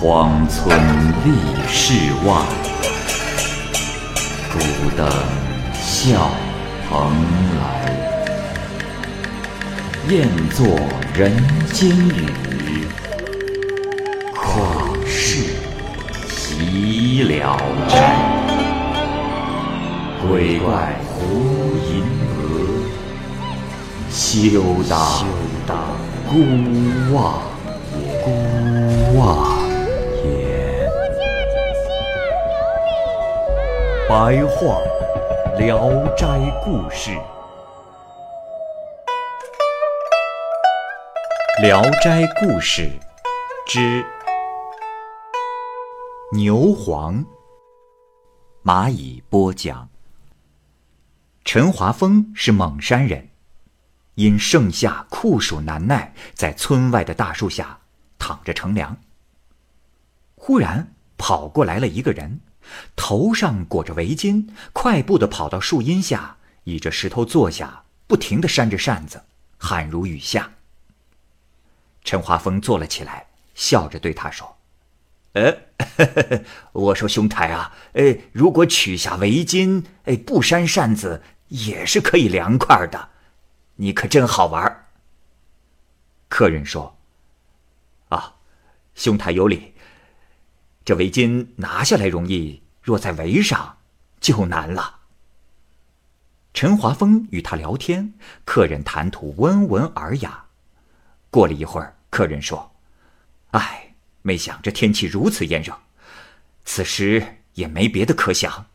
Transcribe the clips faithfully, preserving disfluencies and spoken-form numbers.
荒村立世外，孤灯笑蓬莱。雁作人间语，旷世岂了斋。鬼怪胡银娥，休当孤望孤望也。白话《聊斋故事》。《聊斋故事》之牛黄，蚂蚁播讲。陈华峰是蒙山人，因盛夏酷暑难耐，在村外的大树下躺着乘凉。忽然跑过来了一个人，头上裹着围巾，快步地跑到树荫下，倚着石头坐下，不停地扇着扇子，汗如雨下。陈华峰坐了起来，笑着对他说：“呃，呵呵我说兄台啊，哎，如果取下围巾，哎，不扇扇子也是可以凉快的。你可真好玩。”客人说：“啊，兄台有理。这围巾拿下来容易，若再围上就难了。”陈华峰与他聊天，客人谈吐温文尔雅。过了一会儿，客人说：“哎，没想这天气如此炎热，此时也没别的可想，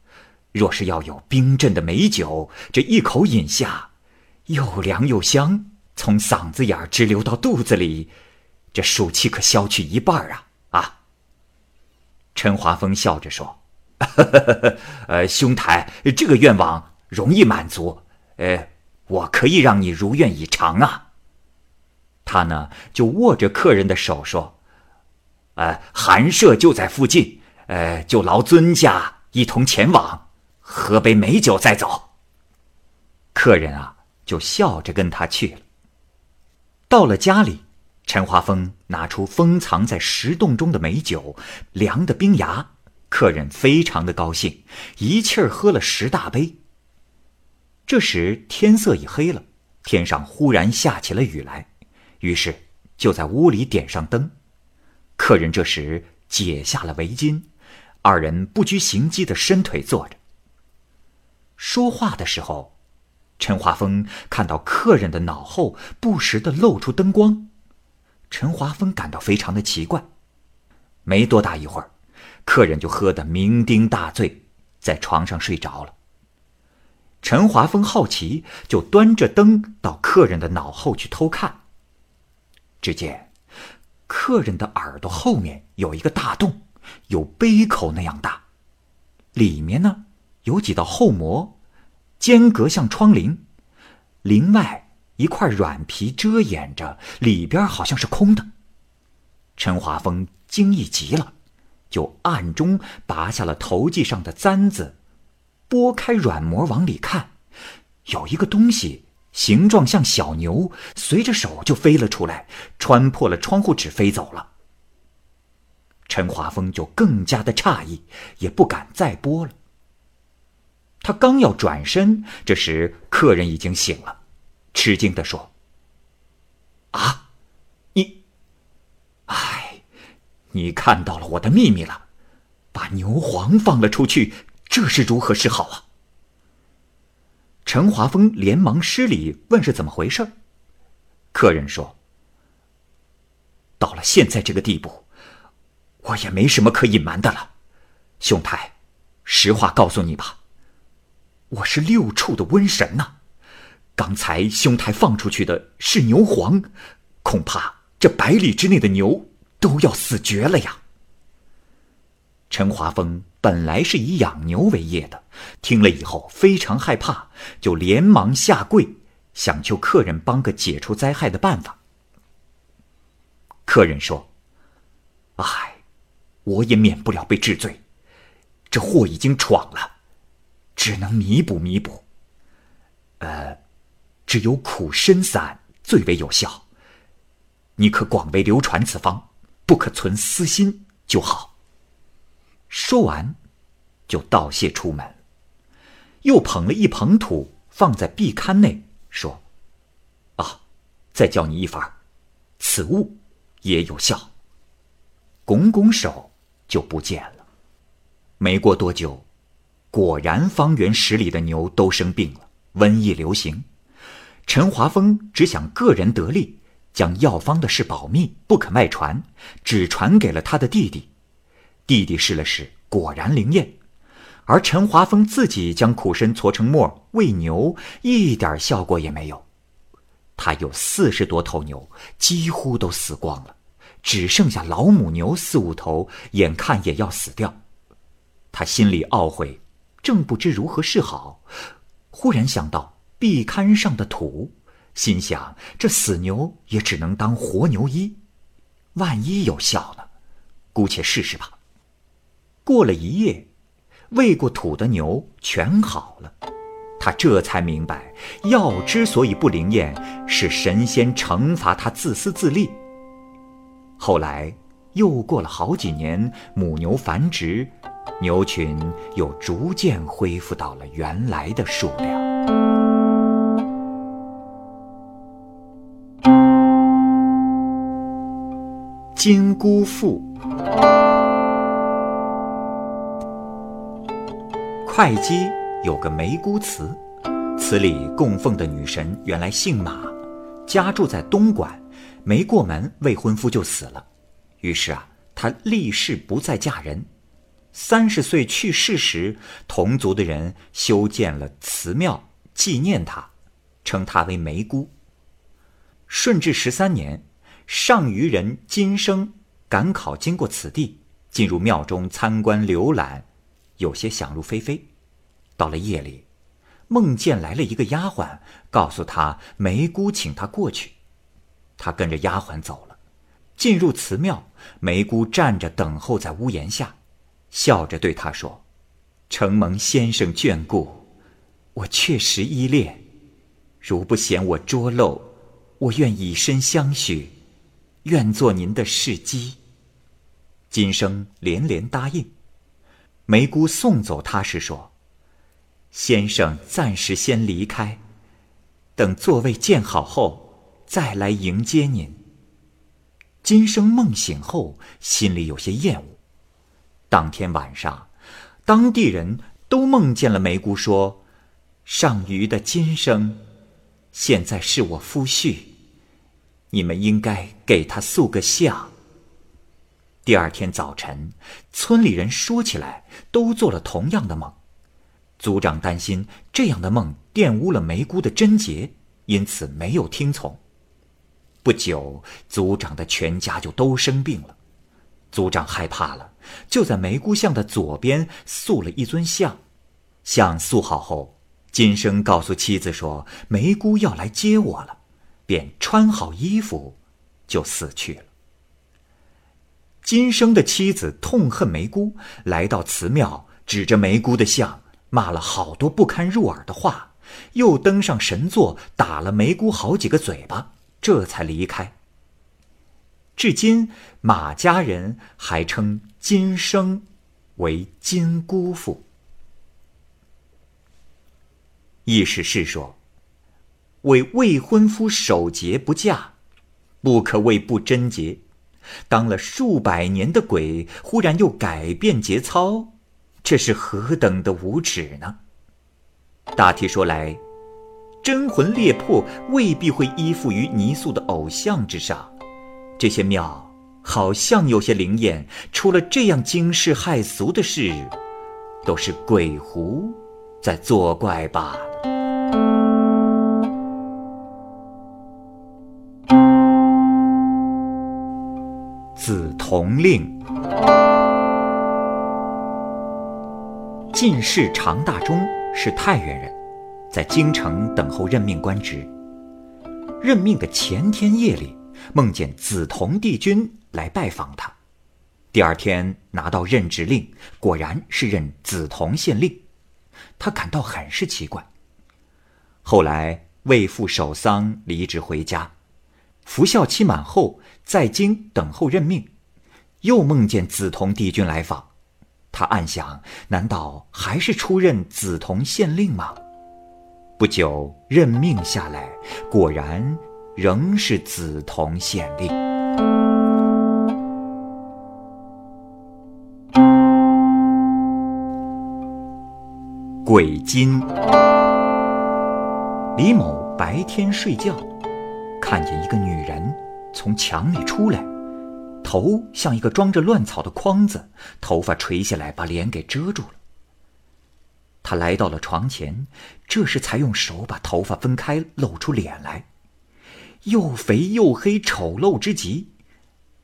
若是要有冰镇的美酒，这一口饮下，又凉又香，从嗓子眼儿直流到肚子里，这暑气可消去一半啊！”啊！陈华峰笑着说：“呵呵呵呃，兄台，这个愿望容易满足，呃，我可以让你如愿以偿啊。”他呢就握着客人的手说：“呃，寒舍就在附近，呃，就劳尊驾一同前往，喝杯美酒再走。”客人啊就笑着跟他去了。到了家里，陈华峰拿出封藏在石洞中的美酒，凉得冰牙，客人非常的高兴，一气儿喝了十大杯。这时天色已黑了，天上忽然下起了雨来。于是就在屋里点上灯，客人这时解下了围巾，二人不拘形迹地伸腿坐着。说话的时候，陈华峰看到客人的脑后不时地露出灯光，陈华峰感到非常的奇怪。没多大一会儿，客人就喝得酩酊大醉，在床上睡着了。陈华峰好奇，就端着灯到客人的脑后去偷看。只见客人的耳朵后面有一个大洞，有杯口那样大，里面呢有几道厚膜，间隔像窗棂，棂外一块软皮遮掩着，里边好像是空的。陈华峰惊异极了，就暗中拔下了头髻上的簪子，拨开软膜往里看，有一个东西形状像小牛，随着手就飞了出来，穿破了窗户纸飞走了。陈华峰就更加的诧异，也不敢再拨了。他刚要转身，这时客人已经醒了，吃惊地说：“啊，你，哎，你看到了我的秘密了，把牛黄放了出去，这是如何是好啊？”陈华峰连忙施礼，问是怎么回事。客人说：“到了现在这个地步，我也没什么可隐瞒的了。兄台，实话告诉你吧，我是六畜的瘟神呐、啊。刚才兄台放出去的是牛黄，恐怕这百里之内的牛都要死绝了呀。”陈华峰本来是以养牛为业的，听了以后非常害怕，就连忙下跪，想求客人帮个解除灾害的办法。客人说：“哎，我也免不了被治罪，这祸已经闯了，只能弥补弥补。呃，只有苦参散最为有效，你可广为流传此方，不可存私心，就好。说完，就道谢出门，又捧了一捧土放在壁龛内，说：“啊，再教你一法，此物也有效。”拱拱手就不见了。没过多久，果然方圆十里的牛都生病了，瘟疫流行。陈华峰只想个人得利，将药方的事保密，不肯外传，只传给了他的弟弟。弟弟试了试，果然灵验。而陈华峰自己将苦参搓成末喂牛，一点效果也没有。他有四十多头牛，几乎都死光了，只剩下老母牛四五头，眼看也要死掉。他心里懊悔，正不知如何是好。忽然想到壁龛上的土，心想这死牛也只能当活牛医，万一有效呢？姑且试试吧。过了一夜，喂过土的牛全好了。他这才明白，药之所以不灵验，是神仙惩罚他自私自利。后来又过了好几年，母牛繁殖，牛群又逐渐恢复到了原来的数量。金姑父。会稽有个梅姑祠，祠里供奉的女神原来姓马，家住在东莞，没过门未婚夫就死了，于是啊，她立誓不再嫁人。三十岁去世时，同族的人修建了祠庙纪念她，称她为梅姑。顺治十三年，上虞人金生赶考经过此地，进入庙中参观浏览，有些想入非非。到了夜里，梦见来了一个丫鬟，告诉他梅姑请他过去。他跟着丫鬟走了，进入祠庙，梅姑站着等候在屋檐下，笑着对他说：“承蒙先生眷顾，我确实依恋，如不嫌我拙陋，我愿以身相许，愿做您的侍姬。”金生连连答应。梅姑送走他时说：“先生暂时先离开，等座位建好后，再来迎接您。”金生梦醒后，心里有些厌恶。当天晚上，当地人都梦见了梅姑说：“上虞的金生，现在是我夫婿，你们应该给他塑个像。”第二天早晨，村里人说起来都做了同样的梦。族长担心这样的梦玷污了梅姑的贞洁，因此没有听从。不久，族长的全家就都生病了。族长害怕了，就在梅姑像的左边塑了一尊像。像塑好后，金生告诉妻子说：“梅姑要来接我了。”便穿好衣服就死去了。金生的妻子痛恨梅姑，来到祠庙，指着梅姑的像骂了好多不堪入耳的话，又登上神座打了梅姑好几个嘴巴，这才离开。至今，马家人还称金生为金姑父。意思是说，为未婚夫守节不嫁，不可谓不贞洁。当了数百年的鬼，忽然又改变节操，这是何等的无耻呢？大体说来，真魂劣魄未必会依附于泥塑的偶像之上。这些庙好像有些灵验，出了这样惊世骇俗的事，都是鬼狐在作怪罢了。子铜令。进士常大中是太原人，在京城等候任命官职。任命的前天夜里，梦见子铜帝君来拜访他。第二天拿到任职令，果然是任子铜县令。他感到很是奇怪。后来为父守丧，离职回家。服孝期满后，在京等候任命，又梦见梓潼帝君来访，他暗想，难道还是出任梓潼县令吗？不久任命下来，果然仍是梓潼县令。鬼金。李某白天睡觉，看见一个女人从墙里出来，头像一个装着乱草的筐子，头发垂下来把脸给遮住了。他来到了床前，这时才用手把头发分开，露出脸来，又肥又黑，丑陋之极。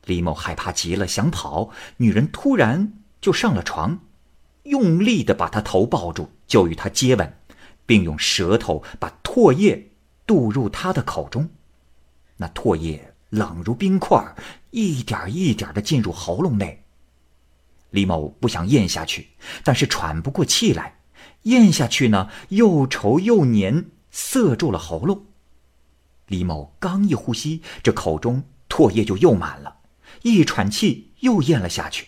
李某害怕极了，想跑，女人突然就上了床，用力地把他头抱住，就与他接吻，并用舌头把唾液渡入他的口中。那唾液冷如冰块，一点一点地进入喉咙内。李某不想咽下去，但是喘不过气来，咽下去呢又稠又黏，塞住了喉咙。李某刚一呼吸，这口中唾液就又满了，一喘气又咽了下去。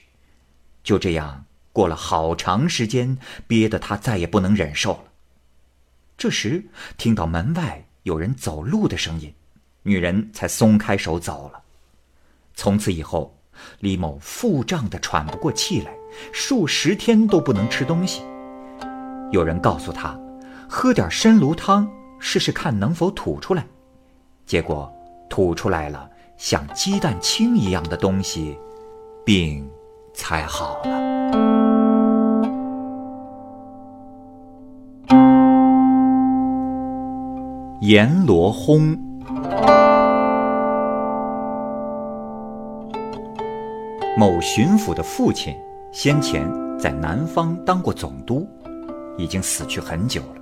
就这样过了好长时间，憋得他再也不能忍受了。这时听到门外有人走路的声音，女人才松开手走了。从此以后，李某腹胀得喘不过气来，数十天都不能吃东西。有人告诉他，喝点参芦汤试试看能否吐出来。结果吐出来了像鸡蛋清一样的东西，病才好了。阎罗轰。某巡抚的父亲先前在南方当过总督，已经死去很久了。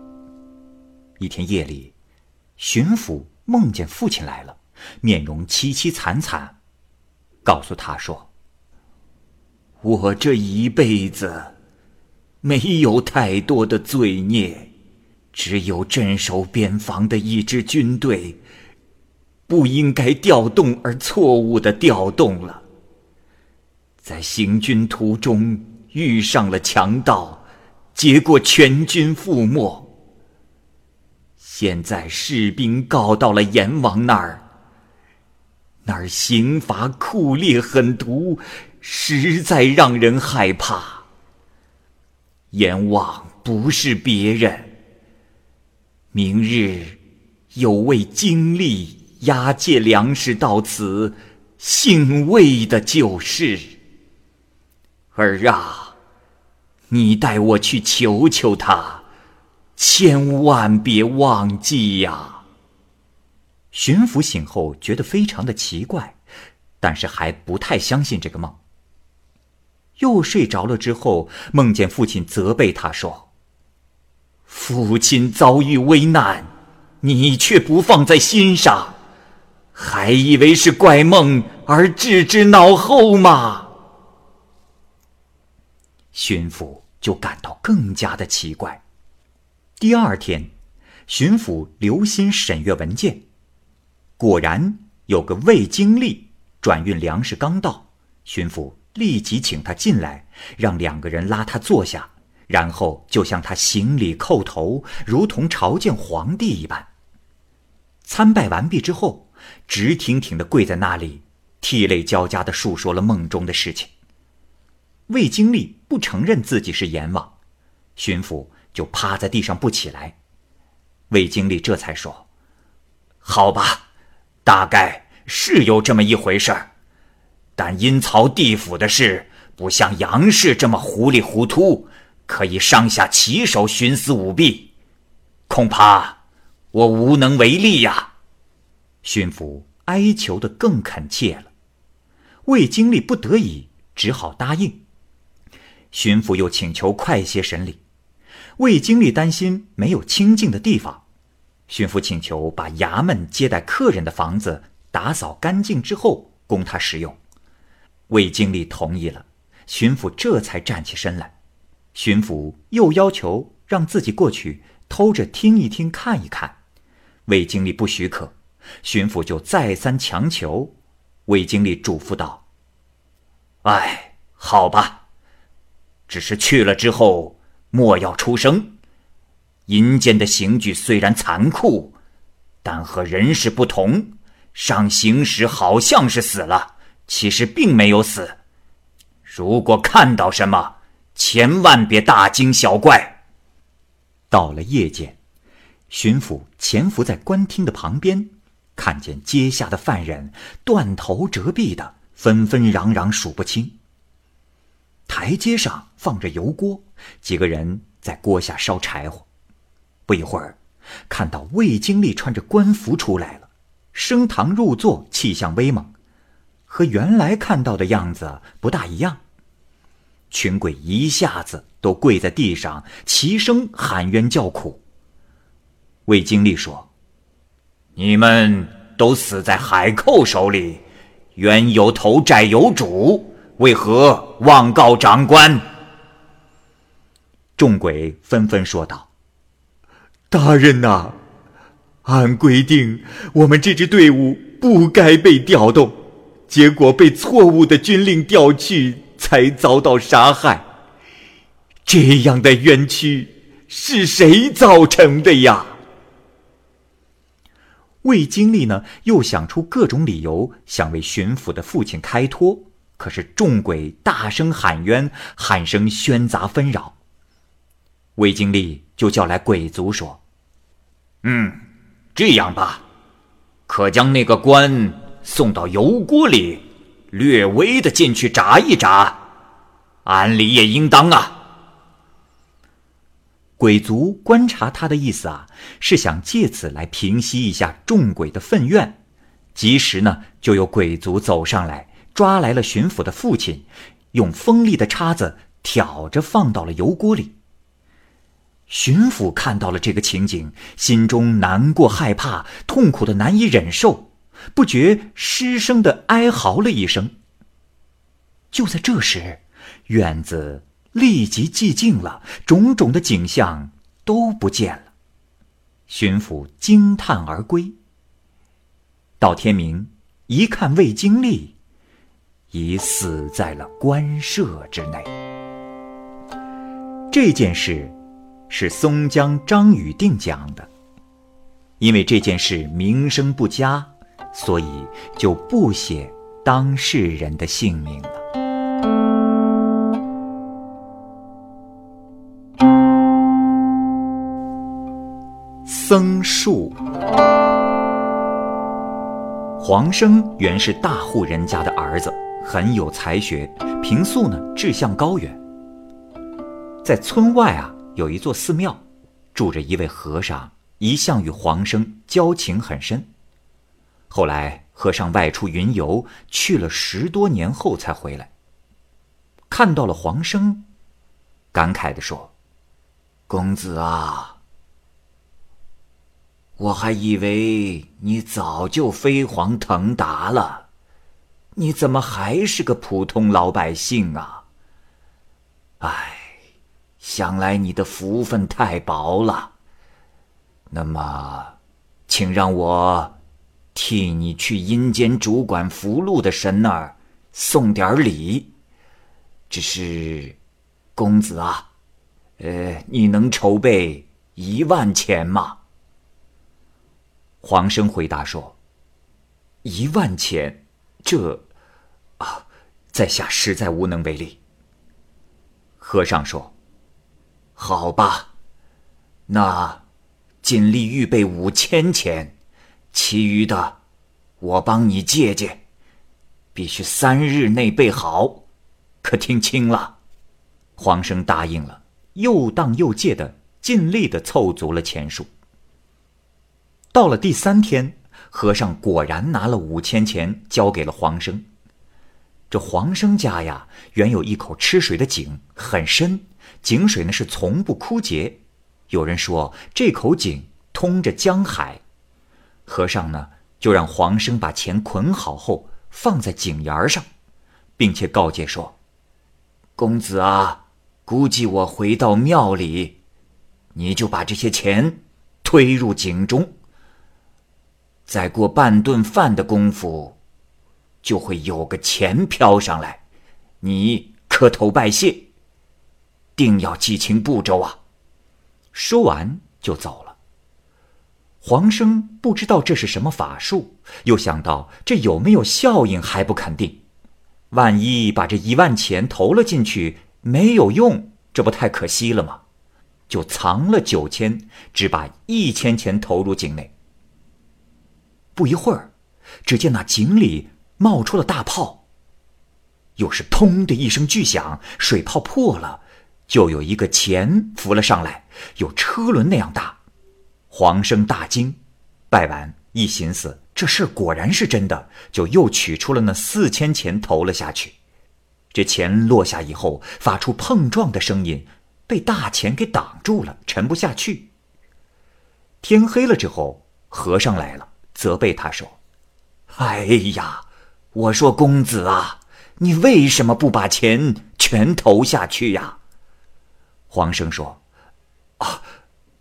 一天夜里，巡抚梦见父亲来了，面容凄凄惨惨，告诉他说，我这一辈子没有太多的罪孽，只有镇守边防的一支军队，不应该调动而错误地调动了。在行军途中遇上了强盗，结果全军覆没。现在士兵告到了阎王那儿，那儿刑罚酷烈狠毒，实在让人害怕。阎王不是别人，明日有位经历押解粮食到此姓魏的旧事，儿啊，你带我去求求他，千万别忘记呀。巡抚醒后觉得非常的奇怪，但是还不太相信这个梦。又睡着了之后，梦见父亲责备他说，父亲遭遇危难，你却不放在心上，还以为是怪梦而置之脑后吗？巡抚就感到更加的奇怪。第二天，巡抚留心审阅文件，果然有个魏经历转运粮食刚到，巡抚立即请他进来，让两个人拉他坐下，然后就向他行礼叩头，如同朝见皇帝一般。参拜完毕之后，直挺挺地跪在那里，涕泪交加地述说了梦中的事情。魏经历不承认自己是阎王，巡抚就趴在地上不起来。魏经历这才说，好吧，大概是有这么一回事儿，但阴曹地府的事不像杨氏这么糊里糊涂，可以上下齐手徇私舞弊，恐怕我无能为力呀。巡抚哀求得更恳切了，魏经历不得已只好答应。巡抚又请求快些审理，魏经理担心没有清静的地方，巡抚请求把衙门接待客人的房子打扫干净之后供他使用。魏经理同意了，巡抚这才站起身来。巡抚又要求让自己过去偷着听一听看一看，魏经理不许可，巡抚就再三强求。魏经理嘱咐道，哎，好吧，只是去了之后莫要出声。阴间的刑具虽然残酷，但和人世不同，上刑时好像是死了，其实并没有死。如果看到什么，千万别大惊小怪。到了夜间，巡抚潜伏在官厅的旁边，看见阶下的犯人断头折臂的，纷纷攘攘数不清。台阶上放着油锅，几个人在锅下烧柴火。不一会儿，看到魏经理穿着官服出来了，升堂入座，气象威猛，和原来看到的样子不大一样。群鬼一下子都跪在地上，齐声喊冤叫苦。魏经理说：“你们都死在海寇手里，冤有头债有主，为何妄告长官？”众鬼纷纷说道：“大人啊，按规定，我们这支队伍不该被调动，结果被错误的军令调去，才遭到杀害。这样的冤屈是谁造成的呀？”魏经理呢，又想出各种理由，想为巡抚的父亲开脱，可是众鬼大声喊冤，喊声喧杂纷扰。魏经理就叫来鬼卒说：“嗯，这样吧，可将那个官送到油锅里，略微的进去炸一炸，按理也应当啊。”鬼卒观察他的意思啊，是想借此来平息一下众鬼的愤怨。及时呢，就有鬼卒走上来，抓来了巡抚的父亲，用锋利的叉子挑着放到了油锅里。巡抚看到了这个情景，心中难过害怕，痛苦的难以忍受，不觉失声的哀嚎了一声。就在这时，院子立即寂静了，种种的景象都不见了。巡抚惊叹而归。到天明，一看魏经历已死在了官舍之内。这件事是松江张雨定讲的，因为这件事名声不佳，所以就不写当事人的姓名了。僧树。黄生原是大户人家的儿子，很有才学，平素呢志向高远。在村外啊，有一座寺庙，住着一位和尚，一向与黄生交情很深。后来和尚外出云游，去了十多年后才回来，看到了黄生，感慨地说：“公子啊，我还以为你早就飞黄腾达了，你怎么还是个普通老百姓啊？哎，想来你的福分太薄了，那么请让我替你去阴间主管福禄的神那儿送点礼。只是公子啊，呃，你能筹备一万钱吗？”黄生回答说：“一万钱，这啊，在下实在无能为力。”和尚说：“好吧，那尽力预备五千钱，其余的我帮你借借，必须三日内备好，可听清了？”黄生答应了，又当又借的，尽力的凑足了钱数。到了第三天，和尚果然拿了五千钱交给了黄生。这黄生家呀，原有一口吃水的井，很深，井水呢是从不枯竭，有人说这口井通着江海。和尚呢就让黄生把钱捆好后放在井沿上，并且告诫说：“公子啊，估计我回到庙里，你就把这些钱推入井中，再过半顿饭的功夫，就会有个钱飘上来，你磕头拜谢，定要记清步骤啊。说完就走了。黄生不知道这是什么法术，又想到这有没有效应还不肯定，万一把这一万钱投了进去没有用，这不太可惜了吗？就藏了九千，只把一千钱投入井内。不一会儿，只见那井里冒出了大炮，又是砰的一声巨响，水泡破了，就有一个钱浮了上来，有车轮那样大。黄生大惊，拜完一寻思，这事果然是真的，就又取出了那四千钱投了下去。这钱落下以后，发出碰撞的声音，被大钱给挡住了，沉不下去。天黑了之后，和尚来了，责备他说：哎呀，我说公子啊，你为什么不把钱全投下去呀？黄生说：啊，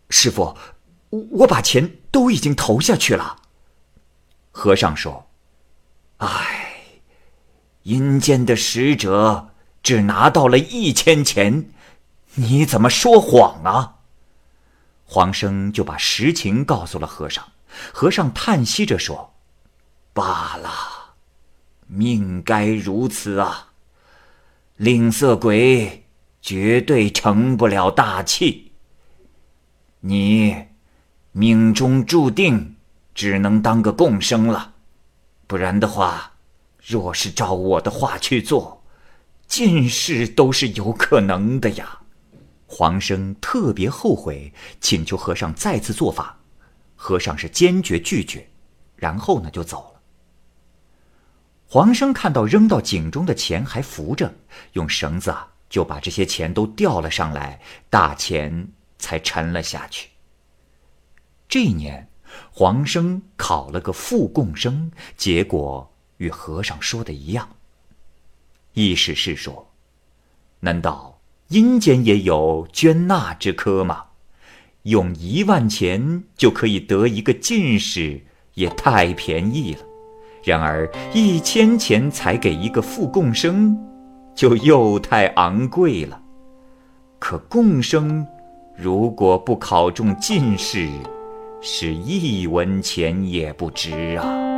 师父，我把钱都已经投下去了。和尚说：哎，阴间的使者只拿到了一千钱，你怎么说谎啊？黄生就把实情告诉了和尚。和尚叹息着说：罢了，命该如此啊，吝啬鬼绝对成不了大器，你命中注定只能当个共生了，不然的话，若是照我的话去做，尽事都是有可能的呀。黄生特别后悔，请求和尚再次做法，和尚是坚决拒绝，然后呢就走了。黄生看到扔到井中的钱还浮着，用绳子啊就把这些钱都吊了上来，大钱才沉了下去。这一年，黄生考了个副贡生，结果与和尚说的一样。意思是说，难道阴间也有捐纳之科吗？用一万钱就可以得一个进士，也太便宜了。然而一千钱才给一个副贡生，就又太昂贵了。可贡生如果不考中进士，是一文钱也不值啊。